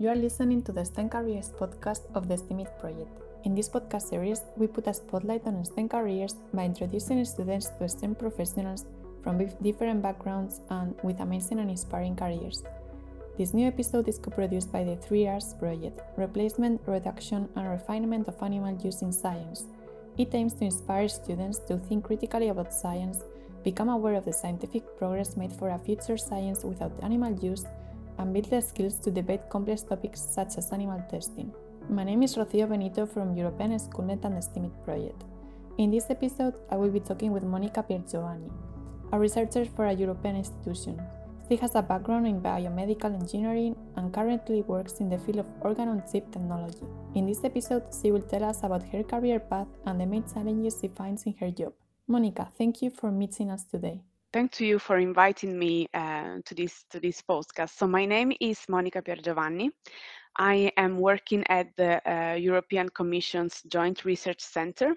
You are listening to the STEM Careers podcast of the STEMit project. In this podcast series, we put a spotlight on STEM careers by introducing students to STEM professionals from different backgrounds and with amazing and inspiring careers. This new episode is co-produced by the 3Rs project, Replacement, Reduction and Refinement of Animal Use in Science. It aims to inspire students to think critically about science, become aware of the scientific progress made for a future science without animal use, and build the skills to debate complex topics such as animal testing. My name is Rocío Benito from European Schoolnet and the STEMit project. In this episode, I will be talking with Monica Piergiovanni, a researcher for a European institution. She has a background in biomedical engineering and currently works in the field of organ-on-chip technology. In this episode, she will tell us about her career path and the main challenges she finds in her job. Monica, thank you for meeting us today. Thanks to you for inviting me to this podcast. So my name is Monica Piergiovanni. I am working at the European Commission's Joint Research Centre,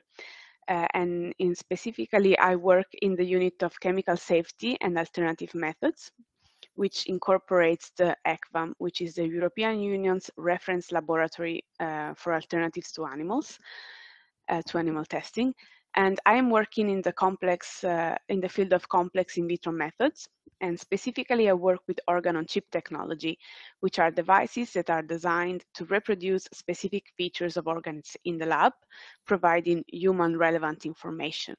and in specifically I work in the unit of Chemical Safety and Alternative Methods, which incorporates the ECVAM, which is the European Union's reference laboratory for alternatives to animals, to animal testing. And I am working in the field of complex in vitro methods, and specifically I work with organ-on-chip technology, which are devices that are designed to reproduce specific features of organs in the lab, providing human-relevant information.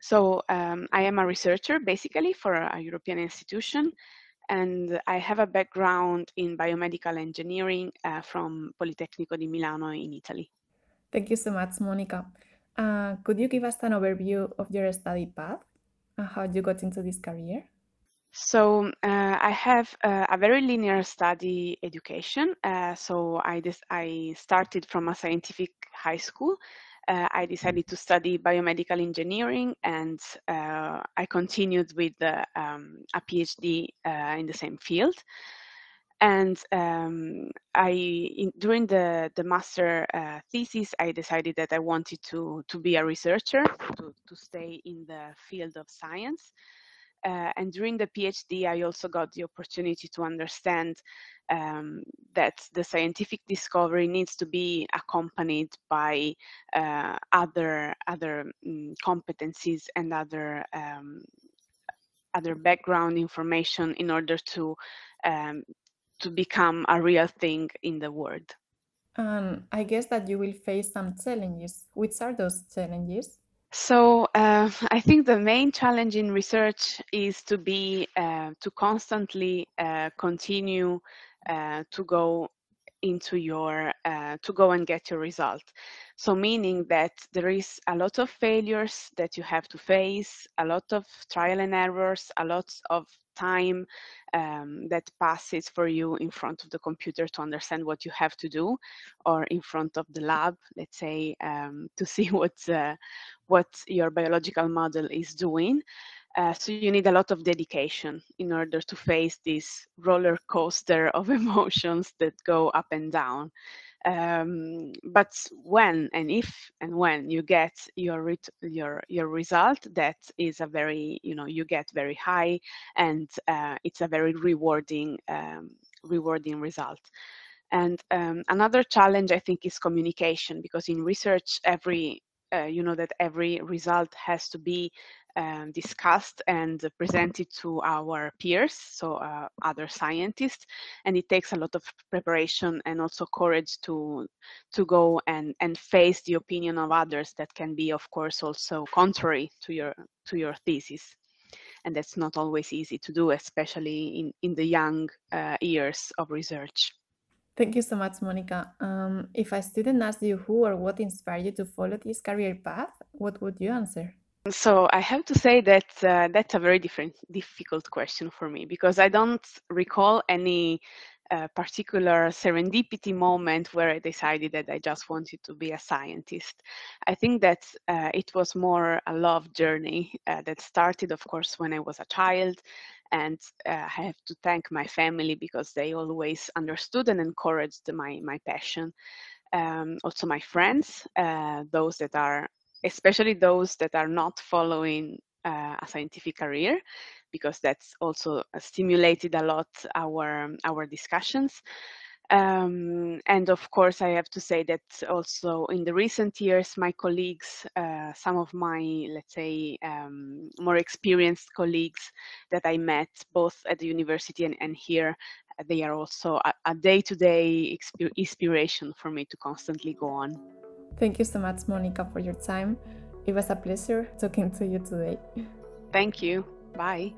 So I am a researcher, basically, for a European institution, and I have a background in biomedical engineering from Politecnico di Milano in Italy. Thank you so much, Monica. Could you give us an overview of your study path and how you got into this career? So I have a very linear study education. So I started from a scientific high school. I decided to study biomedical engineering, and I continued with a PhD in the same field. And during the master thesis, I decided that I wanted to be a researcher, to stay in the field of science. And during the PhD, I also got the opportunity to understand that the scientific discovery needs to be accompanied by other competencies and other background information in order to become a real thing in the world. I guess that you will face some challenges. Which are those challenges? So I think the main challenge in research is to be to constantly continue to go into your to go and get your result. So meaning that there is a lot of failures that you have to face, a lot of trial and errors, a lot of time that passes for you in front of the computer to understand what you have to do, or in front of the lab, let's say, to see what your biological model is doing. So you need a lot of dedication in order to face this roller coaster of emotions that go up and down. But when and if and when you get your result, that is a very, you get very high, and it's a very rewarding result. And another challenge, I think, is communication, because in research, every result has to be discussed and presented to our peers, so other scientists, and it takes a lot of preparation and also courage to go and face the opinion of others that can be, of course, also contrary to your thesis, and that's not always easy to do, especially in the young years of research. Thank you so much, Monica. If a student asked you who or what inspired you to follow this career path, what would you answer? So I have to say that that's a very difficult question for me, because I don't recall any particular serendipity moment where I decided that I just wanted to be a scientist. I think that it was more a love journey that started, of course, when I was a child, and I have to thank my family because they always understood and encouraged my passion. Also my friends, especially those that are not following a scientific career, because that's also stimulated a lot our discussions. And of course, I have to say that also in the recent years, my colleagues, some of my, let's say, more experienced colleagues that I met both at the university and here, they are also a day-to-day inspiration for me to constantly go on. Thank you so much, Monica, for your time. It was a pleasure talking to you today. Thank you. Bye.